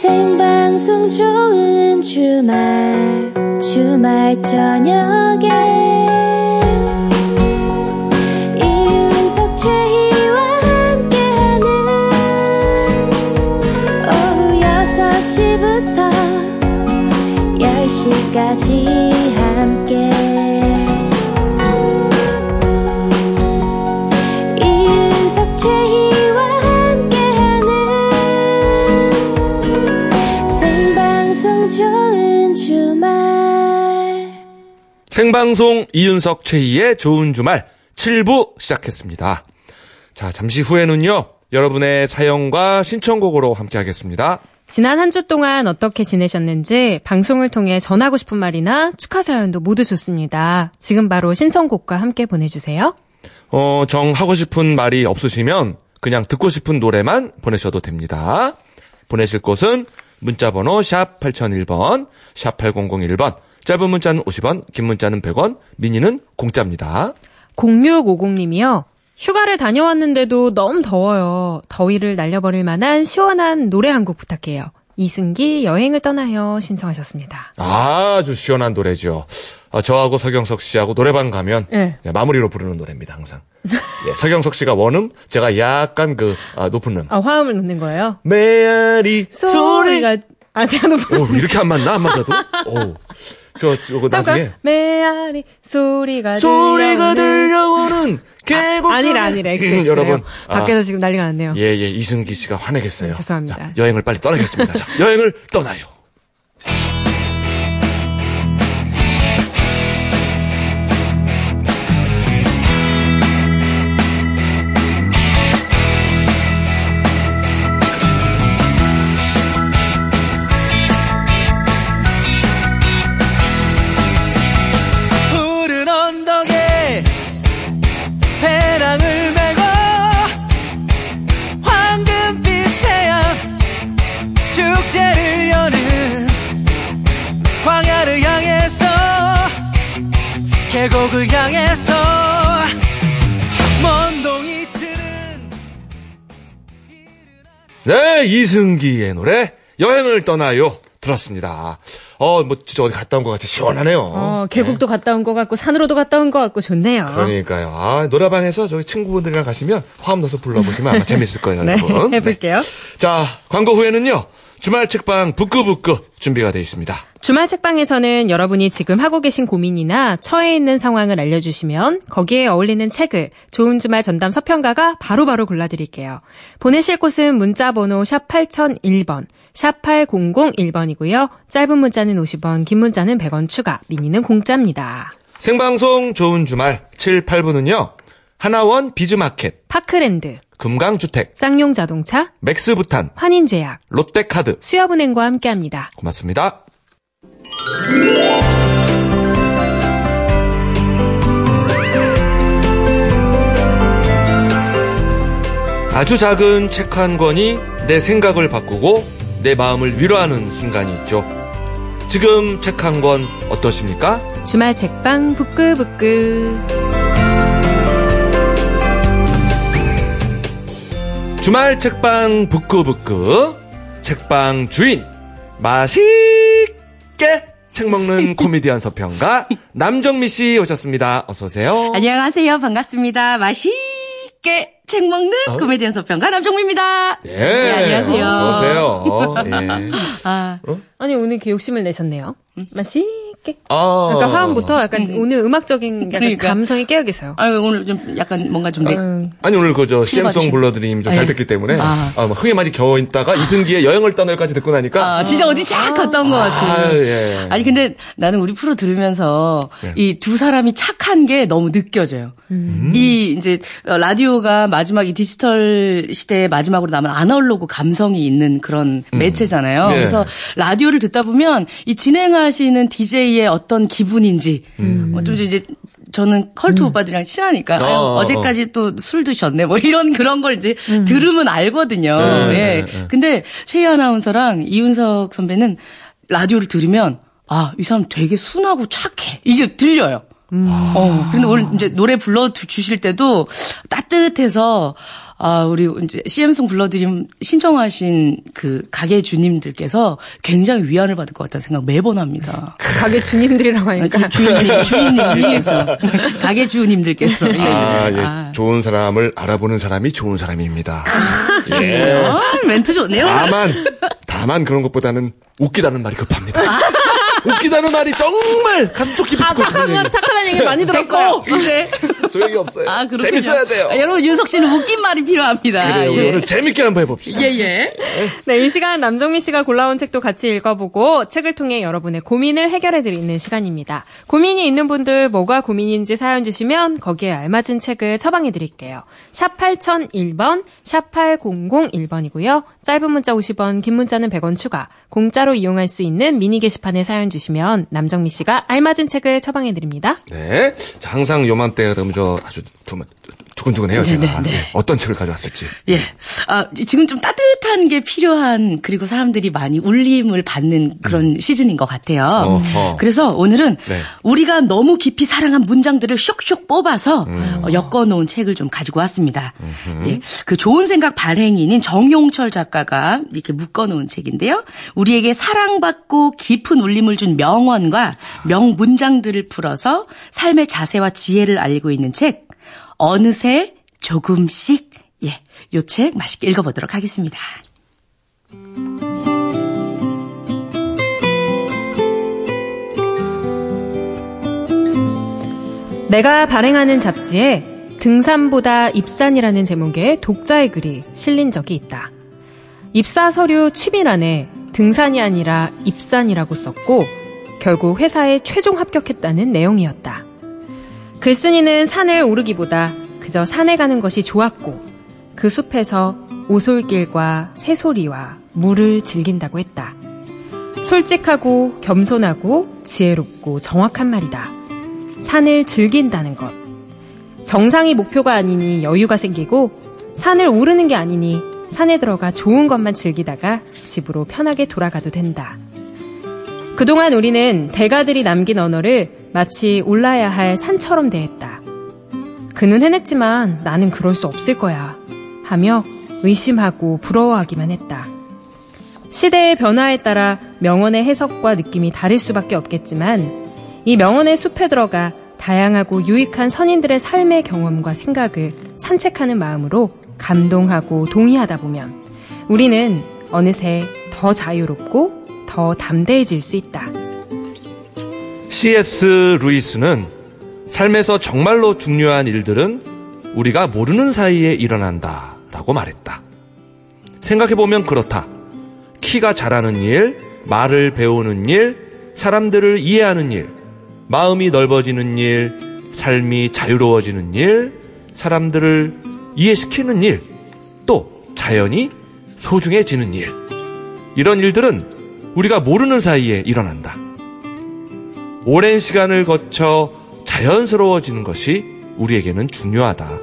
생방송 좋은 주말 저녁에 까지 함께 이윤석 최희와 함께하는 생방송 좋은 주말. 생방송 이윤석 최희의 좋은 주말 7부 시작했습니다. 자, 잠시 후에는요, 여러분의 사연과 신청곡으로 함께하겠습니다. 지난 한 주 동안 어떻게 지내셨는지, 방송을 통해 전하고 싶은 말이나 축하 사연도 모두 좋습니다. 지금 바로 신청곡과 함께 보내주세요. 정하고 싶은 말이 없으시면 그냥 듣고 싶은 노래만 보내셔도 됩니다. 보내실 곳은 문자번호 샵 8001번, 샵 8001번, 짧은 문자는 50원, 긴 문자는 100원, 미니는 공짜입니다. 0650님이요. 휴가를 다녀왔는데도 너무 더워요. 더위를 날려버릴 만한 시원한 노래 한 곡 부탁해요. 이승기 여행을 떠나요 신청하셨습니다. 아주 시원한 노래죠. 저하고 서경석 씨하고 노래방 가면, 네, 마무리로 부르는 노래입니다, 항상. 예, 서경석 씨가 원음, 제가 약간 높은 음. 화음을 넣는 거예요? 메아리 소리가... 제가 높은 음. 이렇게 안 맞나? 안 맞아도? 오. 저거 나중에 메아리 소리가 들려오는 계곡. 아니래 여러분, 밖에서 지금 난리가 났네요. 예예, 이승기 씨가 화내겠어요. 죄송합니다. 자, 여행을 빨리 떠나겠습니다. 자, 여행을 떠나요. 계곡을 향해서 먼 동이 트는. 네, 이승기의 노래 여행을 떠나요 들었습니다. 진짜 어디 갔다 온 것 같아. 시원하네요. 계곡도 네. 갔다 온 것 같고, 산으로도 갔다 온 것 같고, 좋네요. 그러니까요. 노래방에서 저기 친구분들이랑 가시면 화음 넣어서 불러보시면 아마 재밌을 거예요. 네, 여러분. 해볼게요. 네. 자, 광고 후에는요, 주말 책방 북구북구 준비가 되어 있습니다. 주말 책방에서는 여러분이 지금 하고 계신 고민이나 처해 있는 상황을 알려주시면 거기에 어울리는 책을 좋은 주말 전담 서평가가 바로바로 골라드릴게요. 보내실 곳은 문자번호 샵 8001번, 샵 8001번이고요. 짧은 문자는 50원, 긴 문자는 100원 추가, 미니는 공짜입니다. 생방송 좋은 주말 7, 8부는요. 하나원 비즈마켓, 파크랜드, 금강주택, 쌍용자동차, 맥스부탄, 환인제약, 롯데카드, 수협은행과 함께합니다. 고맙습니다. 아주 작은 책 한 권이 내 생각을 바꾸고 내 마음을 위로하는 순간이 있죠. 지금 책 한 권 어떠십니까? 주말 책방 북구북구. 주말 책방 북구북구. 책방 주인, 맛있게 책 먹는 코미디언 서평가 남정미 씨 오셨습니다. 어서 오세요. 안녕하세요. 반갑습니다. 맛있게 책 먹는 코미디언 서평가 남정미입니다. 예. 네, 안녕하세요. 어서 오세요. 예. 아니, 오늘 이렇게 욕심을 내셨네요. 맛있게. 그러니까 화음부터 약간 오늘 음악적인 약간 감성이 깨어 계세요. 오늘 좀 약간 뭔가 좀 아니, 오늘 CM송 불러드림 좀 잘 듣기 때문에 흥에 많이 겨워 있다가 이승기의 여행을 떠날까지 듣고 나니까 진짜 어디 쫙 갔다 온 것 같아요. 예. 아니, 근데 나는 우리 프로 들으면서 이 두 사람이 착한 게 너무 느껴져요. 이 이제 라디오가 마지막 이 디지털 시대의 마지막으로 남은 아날로그 감성이 있는 그런 매체잖아요. 네. 그래서 라디오를 듣다 보면 이 진행하시는 DJ 의 어떤 기분인지 좀 이제 저는 컬트 오빠들이랑 친하니까 어제까지 또 술 드셨네 뭐 그런 걸 이제 들으면 알거든요. 네. 근데 최희 아나운서랑 이윤석 선배는 라디오를 들으면 이 사람 되게 순하고 착해, 이게 들려요. 그런데 오늘 이제 노래 불러 주실 때도 따뜻해서 아, 우리 이제 CM송 불러드림 신청하신 그 가게 주님들께서 굉장히 위안을 받을 것 같다는 생각 매번 합니다. 가게 주님들이라고 하니까. 주인님께서. 가게 주님들께서. 예. 아, 예. 아. 좋은 사람을 알아보는 사람이 좋은 사람입니다. 아, 예. 아, 멘트 좋네요. 다만 그런 것보다는 웃기다는 말이 급합니다. 아. 웃기다는 말이 정말 가슴 속 깊이 듣고 싶은 얘기. 아, 착한 얘기 많이 들었어요. 이제 소용이 없어요. 아, 재밌어야 돼요. 아, 여러분, 윤석 씨는 웃긴 말이 필요합니다. 그래요. 예. 오늘 재밌게 한번 해봅시다. 예예. 예. 네, 이 시간 남정미 씨가 골라온 책도 같이 읽어보고 책을 통해 여러분의 고민을 해결해드리는 시간입니다. 고민이 있는 분들 뭐가 고민인지 사연 주시면 거기에 알맞은 책을 처방해드릴게요. 샵 8001번, 샵 8001번이고요. 짧은 문자 50원, 긴 문자는 100원 추가. 공짜로 이용할 수 있는 미니 게시판에 사연 주시면 남정미 씨가 알맞은 책을 처방해드립니다. 네, 자, 항상 요맘때 그럼 저 아주 두근두근해요 제가. 네. 어떤 책을 가져왔을지. 예, 아, 지금 좀 따뜻한 게 필요한, 그리고 사람들이 많이 울림을 받는 그런 시즌인 것 같아요. 그래서 오늘은 우리가 너무 깊이 사랑한 문장들을 쇽쇽 뽑아서 엮어놓은 책을 좀 가지고 왔습니다. 예, 그 좋은 생각 발행인인 정용철 작가가 이렇게 묶어놓은 책인데요. 우리에게 사랑받고 깊은 울림을 준 명언과 명문장들을 풀어서 삶의 자세와 지혜를 알리고 있는 책, 어느새 조금씩. 예, 요 책 맛있게 읽어보도록 하겠습니다. 내가 발행하는 잡지에 등산보다 입산이라는 제목의 독자의 글이 실린 적이 있다. 입사 서류 취미란에 등산이 아니라 입산이라고 썼고 결국 회사에 최종 합격했다는 내용이었다. 글쓴이는 산을 오르기보다 그저 산에 가는 것이 좋았고 그 숲에서 오솔길과 새소리와 물을 즐긴다고 했다. 솔직하고 겸손하고 지혜롭고 정확한 말이다. 산을 즐긴다는 것. 정상이 목표가 아니니 여유가 생기고 산을 오르는 게 아니니 산에 들어가 좋은 것만 즐기다가 집으로 편하게 돌아가도 된다. 그동안 우리는 대가들이 남긴 언어를 마치 올라야 할 산처럼 대했다. 그는 해냈지만 나는 그럴 수 없을 거야 하며 의심하고 부러워하기만 했다. 시대의 변화에 따라 명언의 해석과 느낌이 다를 수밖에 없겠지만 이 명언의 숲에 들어가 다양하고 유익한 선인들의 삶의 경험과 생각을 산책하는 마음으로 감동하고 동의하다 보면 우리는 어느새 더 자유롭고 더 담대해질 수 있다. C.S. 루이스는 삶에서 정말로 중요한 일들은 우리가 모르는 사이에 일어난다 라고 말했다. 생각해보면 그렇다. 키가 자라는 일, 말을 배우는 일, 사람들을 이해하는 일, 마음이 넓어지는 일, 삶이 자유로워지는 일, 사람들을 이해시키는 일, 또 자연이 소중해지는 일, 이런 일들은 우리가 모르는 사이에 일어난다. 오랜 시간을 거쳐 자연스러워지는 것이 우리에게는 중요하다.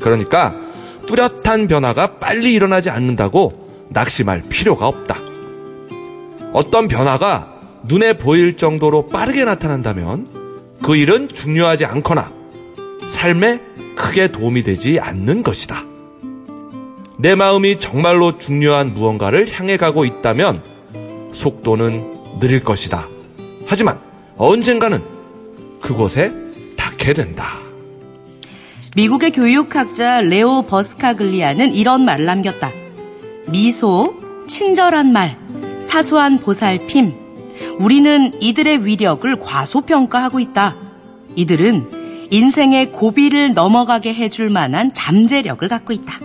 그러니까 뚜렷한 변화가 빨리 일어나지 않는다고 낙심할 필요가 없다. 어떤 변화가 눈에 보일 정도로 빠르게 나타난다면 그 일은 중요하지 않거나 삶에 크게 도움이 되지 않는 것이다. 내 마음이 정말로 중요한 무언가를 향해 가고 있다면 속도는 느릴 것이다. 하지만 언젠가는 그곳에 닿게 된다. 미국의 교육학자 레오 버스카글리아는 이런 말을 남겼다. 미소, 친절한 말, 사소한 보살핌. 우리는 이들의 위력을 과소평가하고 있다. 이들은 인생의 고비를 넘어가게 해줄 만한 잠재력을 갖고 있다.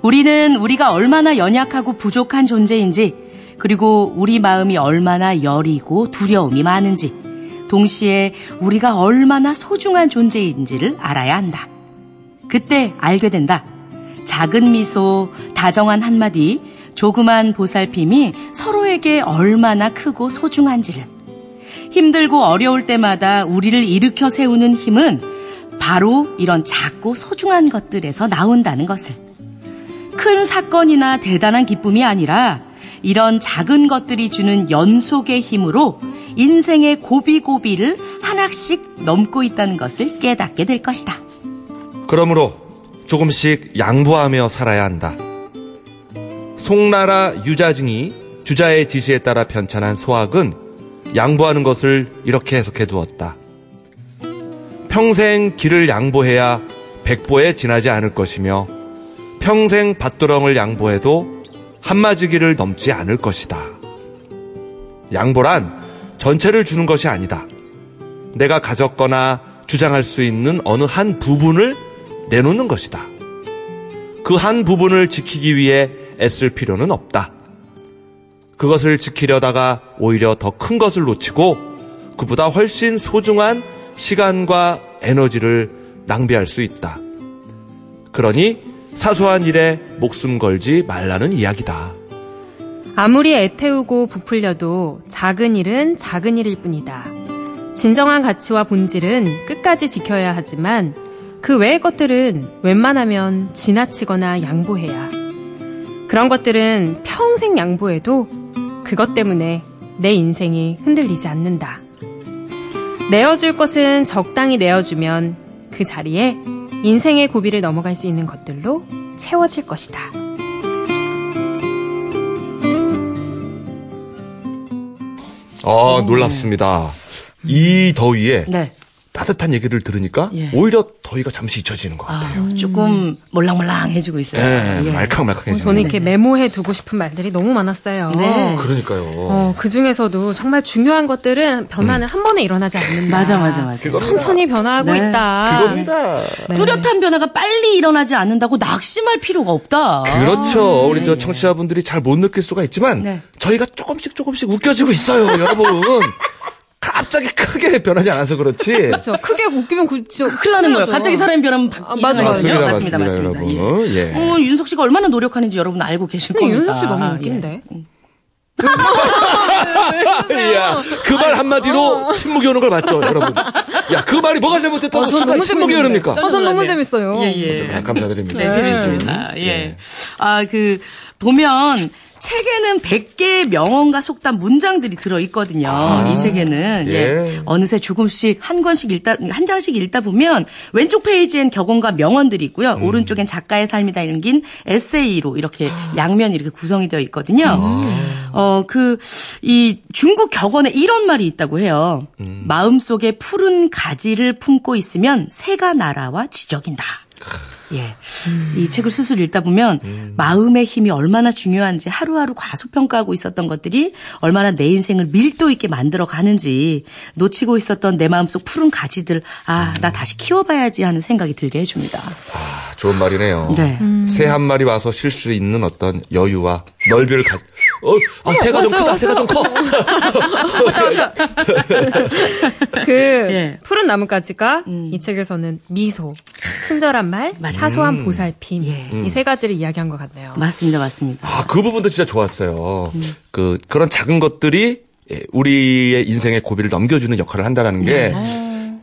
우리는 우리가 얼마나 연약하고 부족한 존재인지, 그리고 우리 마음이 얼마나 여리고 두려움이 많은지, 동시에 우리가 얼마나 소중한 존재인지를 알아야 한다. 그때 알게 된다. 작은 미소, 다정한 한마디, 조그만 보살핌이 서로에게 얼마나 크고 소중한지를. 힘들고 어려울 때마다 우리를 일으켜 세우는 힘은 바로 이런 작고 소중한 것들에서 나온다는 것을. 큰 사건이나 대단한 기쁨이 아니라 이런 작은 것들이 주는 연속의 힘으로 인생의 고비고비를 하나씩 넘고 있다는 것을 깨닫게 될 것이다. 그러므로 조금씩 양보하며 살아야 한다. 송나라 유자증이 주자의 지시에 따라 편찬한 소학은 양보하는 것을 이렇게 해석해 두었다. 평생 길을 양보해야 백보에 지나지 않을 것이며 평생 밭두렁을 양보해도 한마지기를 넘지 않을 것이다. 양보란 전체를 주는 것이 아니다. 내가 가졌거나 주장할 수 있는 어느 한 부분을 내놓는 것이다. 그 한 부분을 지키기 위해 애쓸 필요는 없다. 그것을 지키려다가 오히려 더 큰 것을 놓치고 그보다 훨씬 소중한 시간과 에너지를 낭비할 수 있다. 그러니 사소한 일에 목숨 걸지 말라는 이야기다. 아무리 애태우고 부풀려도 작은 일은 작은 일일 뿐이다. 진정한 가치와 본질은 끝까지 지켜야 하지만 그 외의 것들은 웬만하면 지나치거나 양보해야. 그런 것들은 평생 양보해도 그것 때문에 내 인생이 흔들리지 않는다. 내어줄 것은 적당히 내어주면 그 자리에 인생의 고비를 넘어갈 수 있는 것들로 채워질 것이다. 아, 놀랍습니다. 이 더위에 네. 따뜻한 얘기를 들으니까 예. 오히려 더위가 잠시 잊혀지는 것 같아요. 조금 몰랑몰랑해지고 있어요. 예, 예. 말캉말캉해지고. 저는 이렇게 메모해두고 싶은 말들이 너무 많았어요. 네. 그러니까요. 그중에서도 정말 중요한 것들은 변화는 한 번에 일어나지 않는다. 맞아. 천천히 변화하고 네. 있다. 그겁니다. 네. 뚜렷한 변화가 빨리 일어나지 않는다고 낙심할 필요가 없다. 그렇죠. 우리 저 청취자분들이 잘 못 느낄 수가 있지만 네. 저희가 조금씩 웃겨지고 있어요. 여러분. 갑자기 크게 변하지 않아서 그렇지. 그렇죠. 크게 웃기면 큰일 나는 거예요. 갑자기 사람이 변하면 맞습니다. 여러분. 예. 윤석 씨가 얼마나 노력하는지 여러분 알고 계실 겁니다. 윤석 씨 너무 웃긴데. 예. 야, 그 말 한마디로 침묵이 오는 걸 봤죠, 여러분. 야, 그 말이 뭐가 잘못됐다고 순간 침묵이 흐릅니까? 전 너무 재밌어요. 예. 감사드립니다. 네, 재밌습니다. 예. 아, 보면 책에는 100개의 명언과 속담 문장들이 들어있거든요. 이 책에는 예. 어느새 조금씩 한 장씩 읽다 보면 왼쪽 페이지엔 격언과 명언들이 있고요. 오른쪽엔 작가의 삶이 담긴 에세이로 이렇게 양면이 이렇게 구성이 되어 있거든요. 이 중국 격언에 이런 말이 있다고 해요. 마음속에 푸른 가지를 품고 있으면 새가 날아와 지적인다. 예, 이 책을 스스로 읽다 보면 마음의 힘이 얼마나 중요한지 하루하루 과소평가하고 있었던 것들이 얼마나 내 인생을 밀도 있게 만들어가는지 놓치고 있었던 내 마음속 푸른 가지들 나 다시 키워봐야지 하는 생각이 들게 해줍니다. 아, 좋은 말이네요. 네. 새 한 마리 와서 쉴 수 있는 어떤 여유와 넓이를 새가 좀 커. 푸른 나뭇가지가 이 책에서는 미소, 친절한 말, 사소한 보살핌 이 세 가지를 이야기한 것 같네요. 맞습니다. 아, 그 부분도 진짜 좋았어요. 그런 작은 것들이 우리의 인생의 고비를 넘겨주는 역할을 한다는 게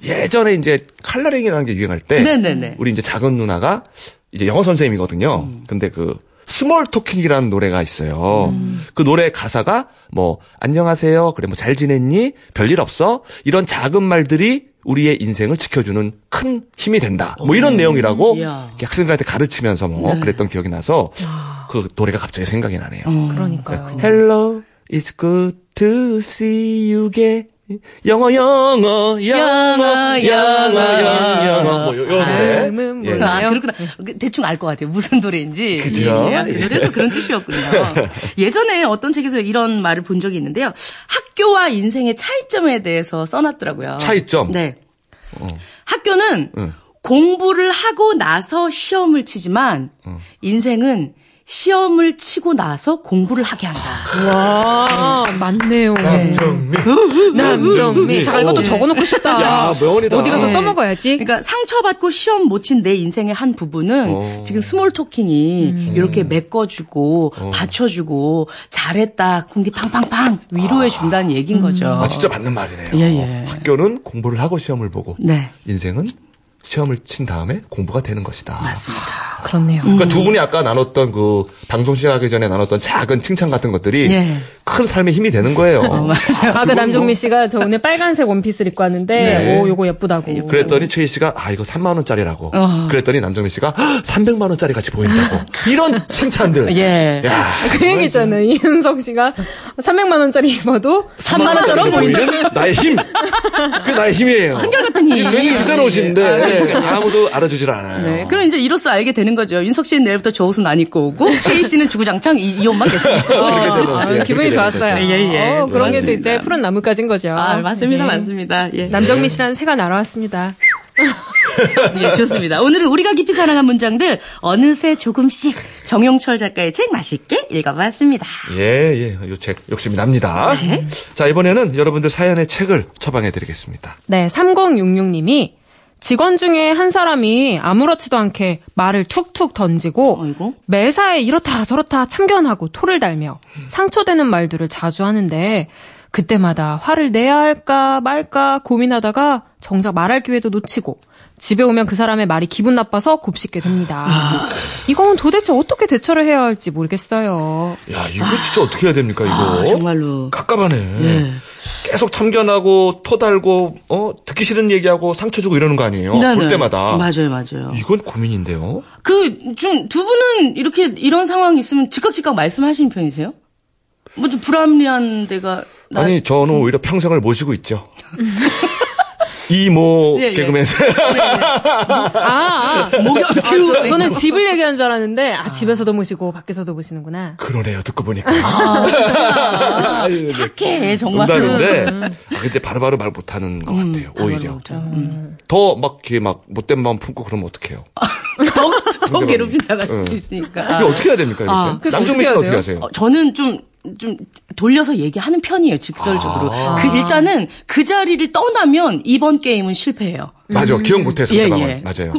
예전에 이제 컬러링이라는 게 유행할 때 우리 이제 작은 누나가 이제 영어 선생님이거든요. 근데 그 스몰 토킹이라는 노래가 있어요. 그 노래 가사가 안녕하세요. 그래 잘 지냈니? 별일 없어? 이런 작은 말들이 우리의 인생을 지켜주는 큰 힘이 된다. 이런 내용이라고 학생들한테 가르치면서 그랬던 기억이 나서 그 노래가 갑자기 생각이 나네요. 그러니까요. Hello, it's good to see you again. 영어. 요즘은 몰라요. 그렇구나. 대충 알 것 같아요. 무슨 노래인지. 그죠? 예, 그 노래도 그런 뜻이었군요. 예전에 어떤 책에서 이런 말을 본 적이 있는데요. 학교와 인생의 차이점에 대해서 써놨더라고요. 차이점? 네. 학교는 공부를 하고 나서 시험을 치지만 인생은 시험을 치고 나서 공부를 하게 한다. 와, 맞네요. 남정미. 자, 이것도 적어놓고 싶다. 야, 명언이다. 어디 가서 써먹어야지. 그러니까 상처받고 시험 못 친 내 인생의 한 부분은 지금 스몰 토킹이 이렇게 메꿔주고 받쳐주고 잘했다. 궁디 팡팡팡 위로해 준다는 얘기인 거죠. 아, 진짜 맞는 말이네요. 예. 학교는 공부를 하고 시험을 보고 인생은 시험을 친 다음에 공부가 되는 것이다. 맞습니다. 그렇네요. 그러니까 두 분이 아까 나눴던 그 방송 시작하기 전에 나눴던 작은 칭찬 같은 것들이 예. 큰 삶의 힘이 되는 거예요. 아까 남정미 씨가 저 오늘 빨간색 원피스를 입고 왔는데 네. 오 요거 예쁘다고. 그랬더니 최희 씨가 아 이거 3만 원짜리라고. 그랬더니 남정미 씨가 300만 원짜리 같이 보인다고. 이런 칭찬들. 예. 야, 그 얘기 있잖아요. 이윤석 씨가 300만 원짜리 입어도 3만 원처럼 보이는 나의 힘. 그게 나의 힘이에요. 한결같은 힘. 굉장히 비싼 옷인데 네. 아무도 알아주질 않아요. 네. 그럼 이제 이로써 알게 되는 거죠. 윤석 씨는 내일부터 저 옷은 안 입고 오고 최희 씨는 주구장창 이 옷만 계속 입고. 기분이 좋았어요. 예예. 예. 그런 게 이제 푸른 나뭇가지인 거죠. 아 맞습니다, 예. 맞습니다. 예. 남정미 씨라는 새가 날아왔습니다. 예, 좋습니다. 오늘은 우리가 깊이 사랑한 문장들 어느새 조금씩 정용철 작가의 책 맛있게 읽어봤습니다. 예예, 예. 이 책 욕심이 납니다. 네. 자 이번에는 여러분들 사연의 책을 처방해드리겠습니다. 네, 3066님이 직원 중에 한 사람이 아무렇지도 않게 말을 툭툭 던지고 어이구? 매사에 이렇다 저렇다 참견하고 토를 달며 상처되는 말들을 자주 하는데 그때마다 화를 내야 할까 말까 고민하다가 정작 말할 기회도 놓치고 집에 오면 그 사람의 말이 기분 나빠서 곱씹게 됩니다. 이건 도대체 어떻게 대처를 해야 할지 모르겠어요. 야 이거 진짜 어떻게 해야 됩니까 이거? 정말로 깝깝하네. 네. 계속 참견하고 토달고 듣기 싫은 얘기하고 상처 주고 이러는 거 아니에요? 네네. 볼 때마다. 맞아요, 맞아요. 이건 고민인데요. 그 좀 두 분은 이렇게 이런 상황이 있으면 즉각 말씀하시는 편이세요? 뭐 좀 불합리한 데가. 아니 저는 오히려 평생을 모시고 있죠. 이모 예, 개그맨. 예, 예. 저는 집을 얘기하는 줄 알았는데 집에서도 모시고 밖에서도 모시는구나. 그러네요. 듣고 보니까. 착해 정말. 농담인데 그때 바로바로 말 못하는 것 같아요. 오히려. 더 막 이렇게 막 못된 마음 품고 그러면 어떡해요. 더 괴롭히 나갈 수 있으니까. 이거 어떻게 해야 됩니까? 이렇게? 남정미 씨는 어떻게 하세요? 저는 좀 돌려서 얘기하는 편이에요. 직설적으로. 일단은 그 자리를 떠나면 이번 게임은 실패해요. 맞아. 기억 못해서. 예. 맞아요.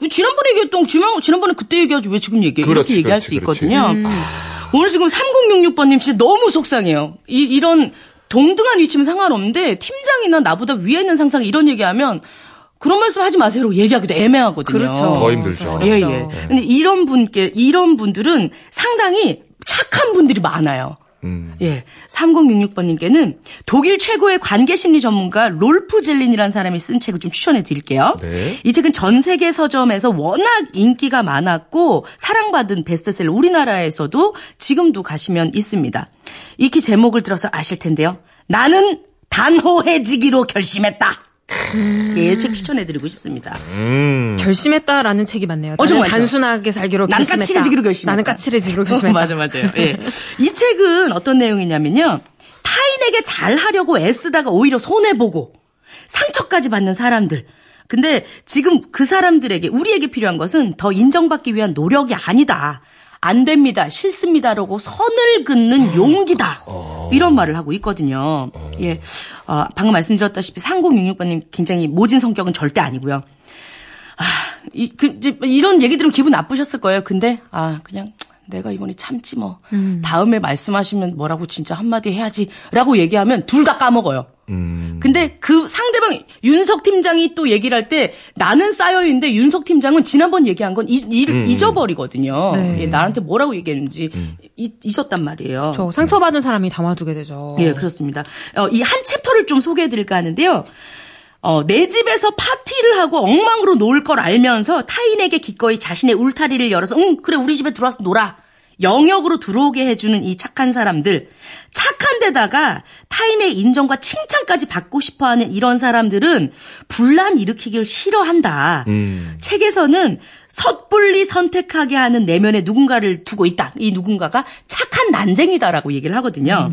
왜 지난번에 얘기했던 지난번에 그때 얘기하지 왜 지금 얘기해? 그렇지, 이렇게 얘기할 수 있거든요. 오늘 지금 3066번님 진짜 너무 속상해요. 이런 동등한 위치면 상관없는데 팀장이나 나보다 위에 있는 상사가 이런 얘기하면 그런 말씀 하지 마세요라고 얘기하기도 애매하거든요. 그렇죠. 더 힘들죠. 예예. 예. 근데 이런 분들은 상당히 착한 분들이 많아요. 예. 3066번님께는 독일 최고의 관계심리 전문가 롤프 젤린이라는 사람이 쓴 책을 좀 추천해 드릴게요. 네. 이 책은 전 세계 서점에서 워낙 인기가 많았고 사랑받은 베스트셀러 우리나라에서도 지금도 가시면 있습니다. 익히 제목을 들어서 아실 텐데요. 나는 단호해지기로 결심했다. 예, 책 추천해드리고 싶습니다. 결심했다라는 책이 맞네요. 나는 단순하게 살기로 결심했다. 나는 까칠해지기로 결심했다. 맞아요. 예. 이 책은 어떤 내용이냐면요. 타인에게 잘하려고 애쓰다가 오히려 손해보고 상처까지 받는 사람들. 근데 지금 그 사람들에게 우리에게 필요한 것은 더 인정받기 위한 노력이 아니다. 안 됩니다. 싫습니다라고 선을 긋는 용기다. 이런 말을 하고 있거든요. 예, 방금 말씀드렸다시피 3066번님 굉장히 모진 성격은 절대 아니고요. 이런 얘기 들으면 기분 나쁘셨을 거예요. 근데 그냥 내가 이번에 참지 뭐. 다음에 말씀하시면 뭐라고 진짜 한마디 해야지라고 얘기하면 둘 다 까먹어요. 근데 그 상대방 윤석 팀장이 또 얘기를 할 때 나는 쌓여있는데 윤석 팀장은 지난번 얘기한 건 잊어버리거든요. 네. 나한테 뭐라고 얘기했는지 잊었단 말이에요. 그렇죠. 상처받은 사람이 담아두게 되죠. 예, 그렇습니다. 이 한 챕터를 좀 소개해드릴까 하는데요. 내 집에서 파티를 하고 엉망으로 놀 걸 알면서 타인에게 기꺼이 자신의 울타리를 열어서 그래 우리 집에 들어와서 놀아. 영역으로 들어오게 해주는 이 착한 사람들. 착한 데다가 타인의 인정과 칭찬까지 받고 싶어하는 이런 사람들은 분란 일으키기를 싫어한다. 책에서는 섣불리 선택하게 하는 내면에 누군가를 두고 있다. 이 누군가가 착한 난쟁이다라고 얘기를 하거든요.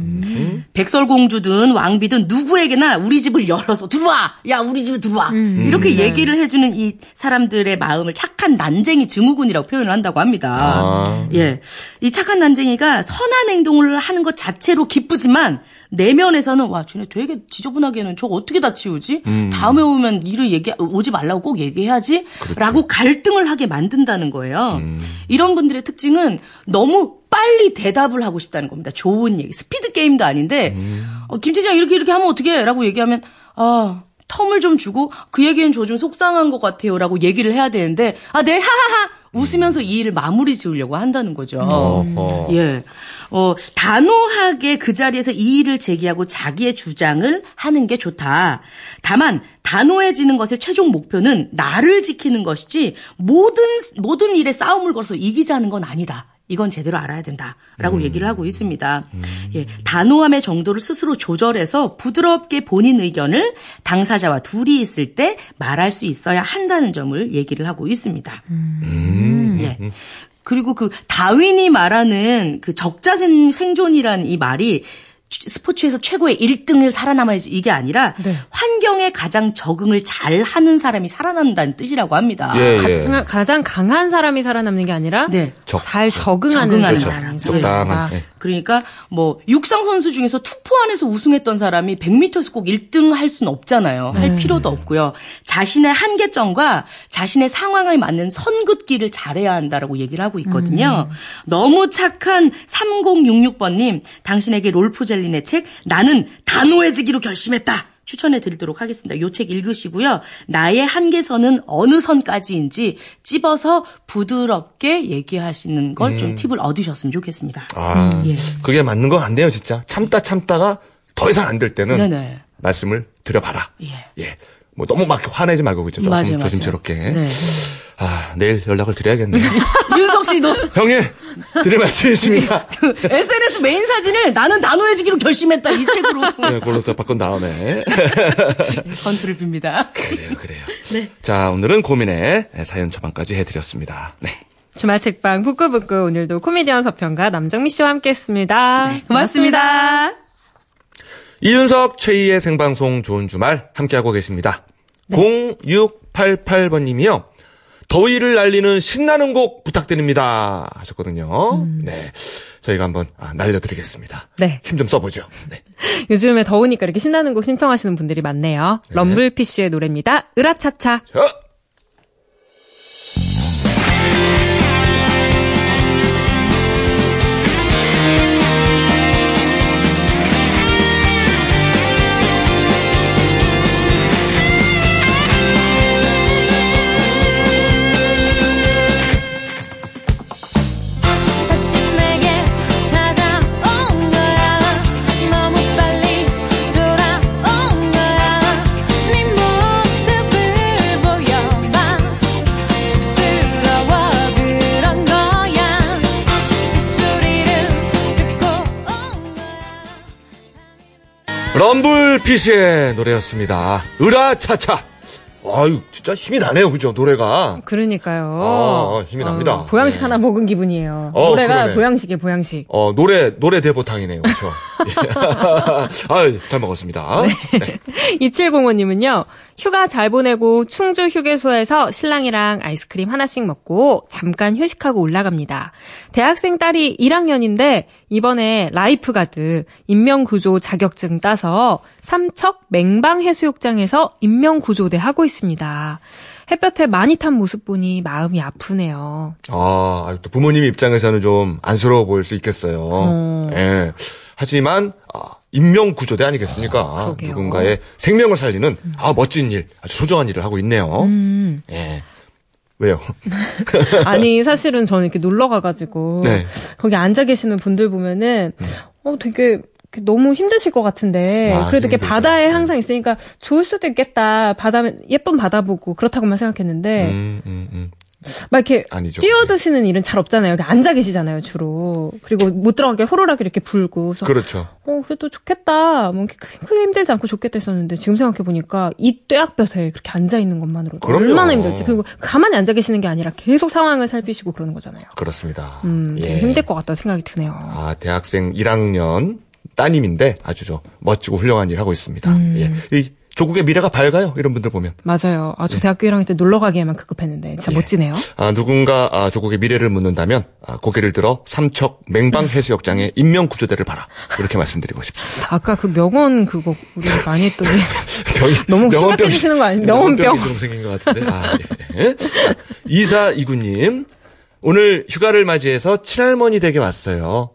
백설공주든 왕비든 누구에게나 우리 집을 열어서 들어와. 야 우리 집에 들어와. 이렇게 얘기를 해주는 이 사람들의 마음을 착한 난쟁이 증후군이라고 표현을 한다고 합니다. 예. 이 착한 난쟁이가 선한 행동을 하는 것 자체로 기쁘지만 내면에서는 와 쟤네 되게 지저분하게는 저거 어떻게 다 치우지? 다음에 오면 일을 오지 말라고 꼭 얘기해야지? 그렇죠. 라고 갈등을 하게 만든다는 거예요. 이런 분들의 특징은 너무 빨리 대답을 하고 싶다는 겁니다. 좋은 얘기. 스피드 게임도 아닌데 김팀장 이렇게 하면 어떡해? 라고 얘기하면 텀을 좀 주고 그 얘기는 저 좀 속상한 것 같아요. 라고 얘기를 해야 되는데 네 하하하 웃으면서 이 일을 마무리 지으려고 한다는 거죠. 예. 단호하게 그 자리에서 이의를 제기하고 자기의 주장을 하는 게 좋다. 다만 단호해지는 것의 최종 목표는 나를 지키는 것이지 모든 일에 싸움을 걸어서 이기자는 건 아니다. 이건 제대로 알아야 된다라고 얘기를 하고 있습니다. 예, 단호함의 정도를 스스로 조절해서 부드럽게 본인 의견을 당사자와 둘이 있을 때 말할 수 있어야 한다는 점을 얘기를 하고 있습니다. 예. 그리고 그 다윈이 말하는 그 적자 생존이란 이 말이 스포츠에서 최고의 1등을 살아남아야지 이게 아니라 네. 환경에 가장 적응을 잘하는 사람이 살아남는다는 뜻이라고 합니다. 예, 예. 가장 강한 사람이 살아남는 게 아니라 네. 잘 적응하는 그렇죠. 사람이 살아남는다. 네. 그러니까 뭐 육상 선수 중에서 투포 안에서 우승했던 사람이 100m에서 꼭 1등 할 수는 없잖아요. 할 필요도 없고요. 자신의 한계점과 자신의 상황에 맞는 선긋기를 잘해야 한다라고 얘기를 하고 있거든요. 너무 착한 3066번님 당신에게 롤프젤 의 책 나는 단호해지기로 결심했다 추천해 드리도록 하겠습니다. 이 책 읽으시고요. 나의 한계선은 어느 선까지인지 찝어서 부드럽게 얘기하시는 걸 좀 팁을 얻으셨으면 좋겠습니다. 예. 그게 맞는 거 같네요. 진짜 참다가 더 이상 안 될 때는 네네. 말씀을 드려봐라. 예. 뭐 너무 막 화내지 말고 그죠. 조금 맞아요. 조심스럽게. 네. 아, 내일 연락을 드려야겠네요. 윤석 씨도. 형님, 드릴 말씀이 있습니다. SNS 메인 사진을 나는 단호해지기로 결심했다. 이 책으로. 네, 골로서 바꾼 다음에. 건투를 빕니다. 그래요. 네. 자, 오늘은 고민의 사연 처방까지 해드렸습니다. 네. 주말 책방 북구북구 오늘도 코미디언 서평가 남정미 씨와 함께했습니다. 네, 고맙습니다. 이윤석 최희의 생방송 좋은 주말 함께하고 계십니다. 네. 0688번님이요. 더위를 날리는 신나는 곡 부탁드립니다 하셨거든요. 네, 저희가 한번 날려드리겠습니다. 네, 힘 좀 써보죠. 네. 요즘에 더우니까 이렇게 신나는 곡 신청하시는 분들이 많네요. 네. 럼블피쉬의 노래입니다. 으라차차. 럼블피쉬의 노래였습니다. 으라차차. 아유, 진짜 힘이 나네요, 그죠? 노래가. 그러니까요. 아, 힘이 납니다. 보양식 네. 하나 먹은 기분이에요. 노래가 그러네. 보양식이에요, 보양식. 노래 대보탕이네요, 그렇죠? 아유, 잘 먹었습니다. 네. 네. 2705님은요, 휴가 잘 보내고 충주 휴게소에서 신랑이랑 아이스크림 하나씩 먹고 잠깐 휴식하고 올라갑니다. 대학생 딸이 1학년인데 이번에 라이프가드 인명구조 자격증 따서 삼척 맹방해수욕장에서 인명구조대 하고 있습니다. 햇볕에 많이 탄 모습 보니 마음이 아프네요. 아, 또 부모님 입장에서는 좀 안쓰러워 보일 수 있겠어요. 예. 하지만 인명구조대 아니겠습니까? 누군가의 생명을 살리는 멋진 일, 아주 소중한 일을 하고 있네요. 예. 왜요? 아니, 사실은 저는 이렇게 놀러 가가지고 네. 거기 앉아 계시는 분들 보면은 되게 너무 힘드실 것 같은데 그래도 이렇게 바다에 항상 있으니까 좋을 수도 있겠다. 예쁜 바다 보고 그렇다고만 생각했는데 막 이렇게 아니죠. 뛰어드시는 일은 잘 없잖아요. 앉아 계시잖아요, 주로. 그리고 못 들어가게 호루라기 이렇게 불고. 그렇죠. 그래도 좋겠다. 뭐 크게 힘들지 않고 좋겠다 했었는데 지금 생각해 보니까 이 떼약볕에 그렇게 앉아 있는 것만으로도 그럼요. 얼마나 힘들지. 그리고 가만히 앉아 계시는 게 아니라 계속 상황을 살피시고 그러는 거잖아요. 그렇습니다. 되게 힘들 것 같다는 생각이 드네요. 아, 대학생 1학년 따님인데 아주 멋지고 훌륭한 일 하고 있습니다. 예. 조국의 미래가 밝아요. 이런 분들 보면. 맞아요. 저 대학교 1학년 때 놀러 가기에만 급급했는데 진짜 멋지네요. 누군가 조국의 미래를 묻는다면 고개를 들어 삼척 맹방해수욕장의 인명구조대를 봐라. 이렇게 말씀드리고 싶습니다. 아까 그 명언 그거 우리 많이 했더니 너무 심각해 주시는 거 아니에요? 명언병이 좀 생긴 것 같은데. 예. 2429님. 오늘 휴가를 맞이해서 친할머니 댁에 왔어요.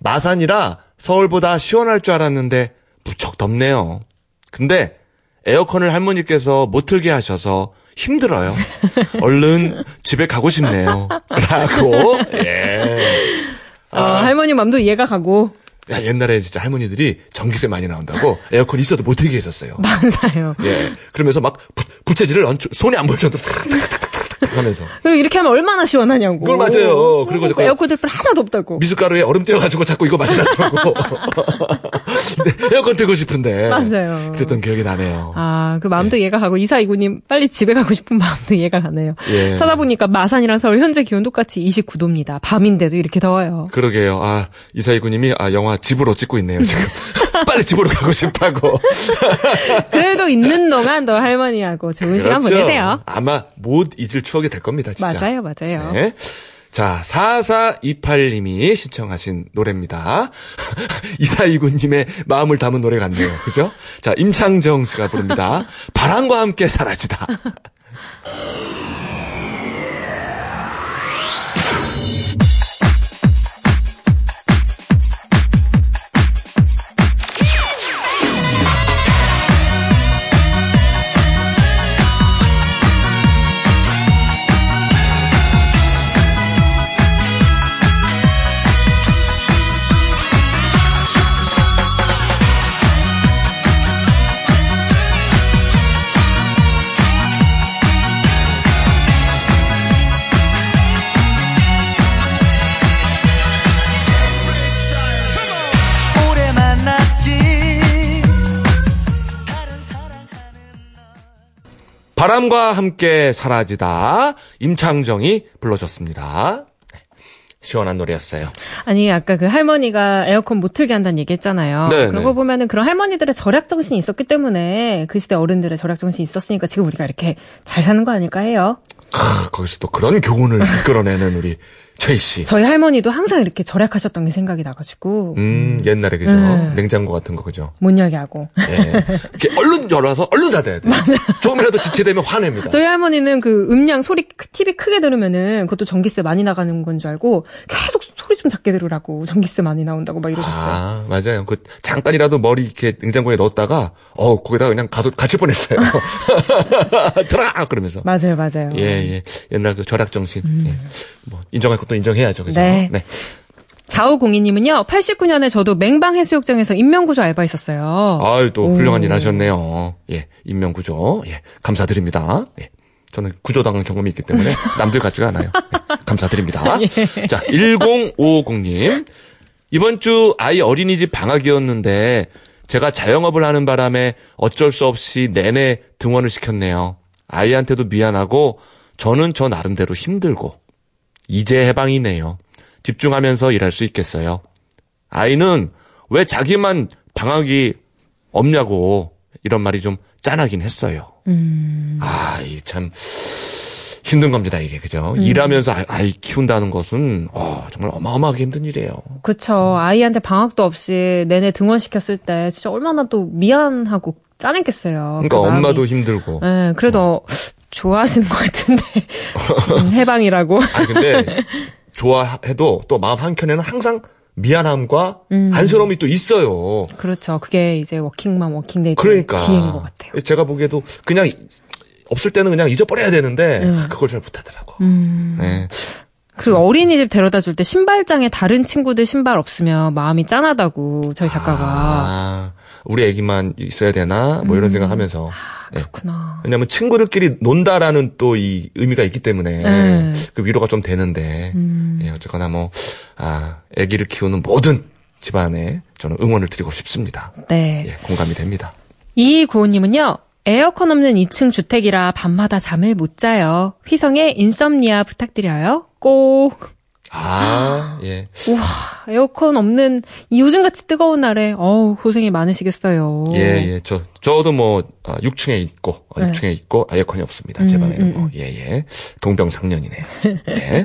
마산이라 서울보다 시원할 줄 알았는데 무척 덥네요. 근데 에어컨을 할머니께서 못 틀게 하셔서 힘들어요. 얼른 집에 가고 싶네요. 라고. 예. 할머니 맘도 이해가 가고. 야, 옛날에 진짜 할머니들이 전기세 많이 나온다고 에어컨 있어도 못 틀게 했었어요. 맞아요. 예. 그러면서 막 부채질을 손이 안 보여줘도 하면서. 그리고 이렇게 하면 얼마나 시원하냐고. 그걸 맞아요. 그리고 에어컨 들 하나도 없다고. 미숫가루에 얼음 떼어가지고 자꾸 이거 마시라고. 에어컨 틀고 싶은데. 맞아요. 그랬던 기억이 나네요. 아, 그 마음도 예. 이해가 가고, 2429님 빨리 집에 가고 싶은 마음도 이해가 가네요. 예. 찾아보니까 마산이랑 서울 현재 기온 똑같이 29도입니다. 밤인데도 이렇게 더워요. 그러게요. 아, 2429님이 영화 집으로 찍고 있네요, 지금. 빨리 집으로 가고 싶다고. 그래도 있는 동안 너 할머니하고 좋은 시간 보내세요. 아마 못 잊을 추억이 될 겁니다, 진짜. 맞아요, 맞아요. 네. 자, 4428님이 신청하신 노래입니다. 2429님의 마음을 담은 노래 같네요. 그죠? 자, 임창정 씨가 부릅니다. 바람과 함께 사라지다. 바람과 함께 사라지다. 임창정이 불러줬습니다. 시원한 노래였어요. 아니, 아까 그 할머니가 에어컨 못 틀게 한다는 얘기 했잖아요. 네네. 그러고 보면은 그런 할머니들의 절약정신이 있었기 때문에 그 시대 어른들의 절약정신이 있었으니까 지금 우리가 이렇게 잘 사는 거 아닐까 해요. 거기서 또 그런 교훈을 이끌어내는 우리 최희 씨. 저희 할머니도 항상 이렇게 절약하셨던 게 생각이 나가지고. 옛날에 그죠. 냉장고 같은 거 그죠. 못 열게 하고. 네. 이렇게 얼른 열어서 얼른 닫아야 돼. 맞아. 조금이라도 지체되면 화냅니다. 저희 할머니는 그 음량 소리 TV 크게 들으면은 그것도 전기세 많이 나가는 건 줄 알고 계속 소리 좀 작게 들으라고 전기세 많이 나온다고 막 이러셨어요. 아, 맞아요. 그 잠깐이라도 머리 이렇게 냉장고에 넣었다가 거기다가 그냥 갇힐 뻔했어요. 들어가 그러면서. 맞아요, 맞아요. 예. 옛날 그 절약 정신. 예. 뭐 인정할 또 인정해야죠. 그죠? 네. 네. 4502님은요. 89년에 저도 맹방해수욕장에서 인명구조 알바했었어요. 아유, 또 훌륭한 일 하셨네요. 예, 인명구조. 예, 감사드립니다. 예, 저는 구조당한 경험이 있기 때문에 남들 같지가 않아요. 예, 감사드립니다. 예. 자, 1050님. 이번 주 아이 어린이집 방학이었는데 제가 자영업을 하는 바람에 어쩔 수 없이 내내 등원을 시켰네요. 아이한테도 미안하고 저는 저 나름대로 힘들고 이제 해방이네요. 집중하면서 일할 수 있겠어요. 아이는 왜 자기만 방학이 없냐고 이런 말이 좀 짠하긴 했어요. 아, 이 참 힘든 겁니다, 이게. 그죠? 일하면서 아이 키운다는 것은 정말 어마어마하게 힘든 일이에요. 그렇죠. 아이한테 방학도 없이 내내 등원시켰을 때 진짜 얼마나 또 미안하고 짠했겠어요. 그러니까 그 엄마도 힘들고. 네, 그래도 좋아하시는 것 같은데 해방이라고. 아, 근데 좋아해도 또 마음 한켠에는 항상 미안함과 안쓰러움이 또 있어요. 그렇죠. 그게 이제 워킹맘 워킹데이 그러니까. 기회인 것 같아요. 제가 보기에도 그냥 없을 때는 그냥 잊어버려야 되는데 그걸 잘 못하더라고. 네. 그 어린이집 데려다 줄 때 신발장에 다른 친구들 신발 없으면 마음이 짠하다고 저희 작가가. 아, 우리 애기만 있어야 되나 뭐 이런 생각하면서. 네. 그렇구나. 왜냐하면 친구들끼리 논다라는 또 이 의미가 있기 때문에 네. 그 위로가 좀 되는데 예, 어쨌거나 아기를 키우는 모든 집안에 저는 응원을 드리고 싶습니다. 네, 예, 공감이 됩니다. 2295님은요. 에어컨 없는 2층 주택이라 밤마다 잠을 못 자요. 휘성의 인썸니아 부탁드려요. 꼭. 아, 예. 우와, 에어컨 없는 이 요즘같이 뜨거운 날에 고생이 많으시겠어요. 예. 저도 뭐 6층에 있고 에어컨이 없습니다. 제 방에는 뭐. 예. 동병상련이네요. 네.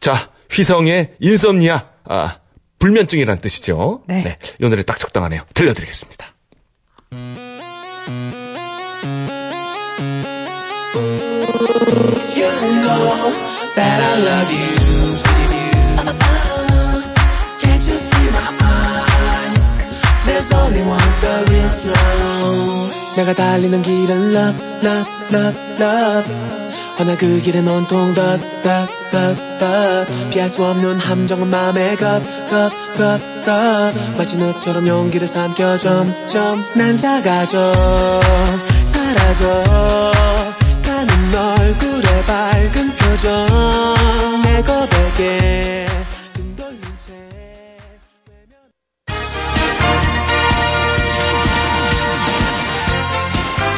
자, 휘성의 인썸니아. 아, 불면증이란 뜻이죠. 네. 네. 이 노래 딱 적당하네요. 들려드리겠습니다. You know that I love you. Can't you see my eyes? There's only one there is no 내가 달리는 길은 love, love, love, love. 허나 그 길은 온통 덧, 덧, 덧, 덧. 피할 수 없는 함정은 맘에 겁, 겁, 겁, 겁. 마치 늪처럼 용기를 삼켜 점점 난 작아져 사라져 가는 얼굴에 밝은 표정 내 고백에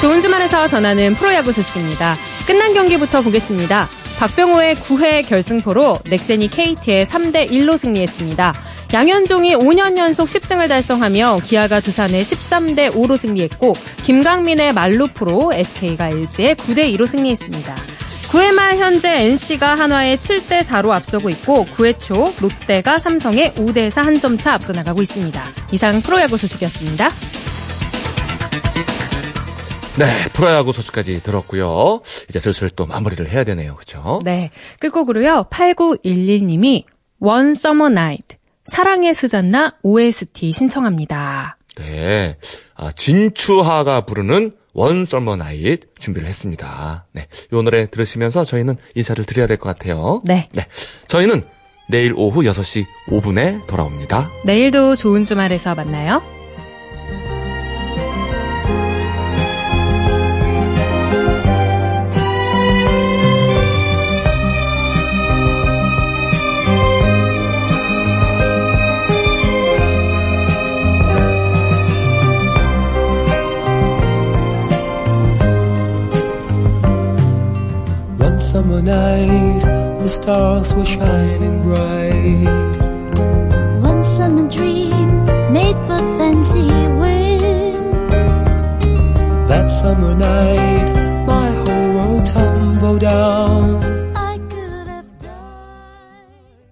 좋은 주말에서 전하는 프로야구 소식입니다. 끝난 경기부터 보겠습니다. 박병호의 9회 결승포로 넥센이 KT에 3-1로 승리했습니다. 양현종이 5년 연속 10승을 달성하며 기아가 두산에 13-5로 승리했고 김강민의 말루프로 SK가 LG에 9-2로 승리했습니다. 9회 말 현재 NC가 한화에 7-4로 앞서고 있고 9회 초 롯데가 삼성에 5-4 한 점 차 앞서 나가고 있습니다. 이상 프로야구 소식이었습니다. 네, 프로야구 소식까지 들었고요. 이제 슬슬 또 마무리를 해야 되네요. 그렇죠? 네, 끝곡으로요. 8912님이 One Summer Night, 사랑의 스잔나 OST 신청합니다. 네, 진추하가 부르는 One Summer Night 준비를 했습니다. 네, 이 노래 들으시면서 저희는 인사를 드려야 될 것 같아요. 네. 네, 저희는 내일 오후 6시 5분에 돌아옵니다. 내일도 좋은 주말에서 만나요. Summer night, the stars were shining bright. One summer dream made with fancy wings. That summer night, my whole world tumbled down.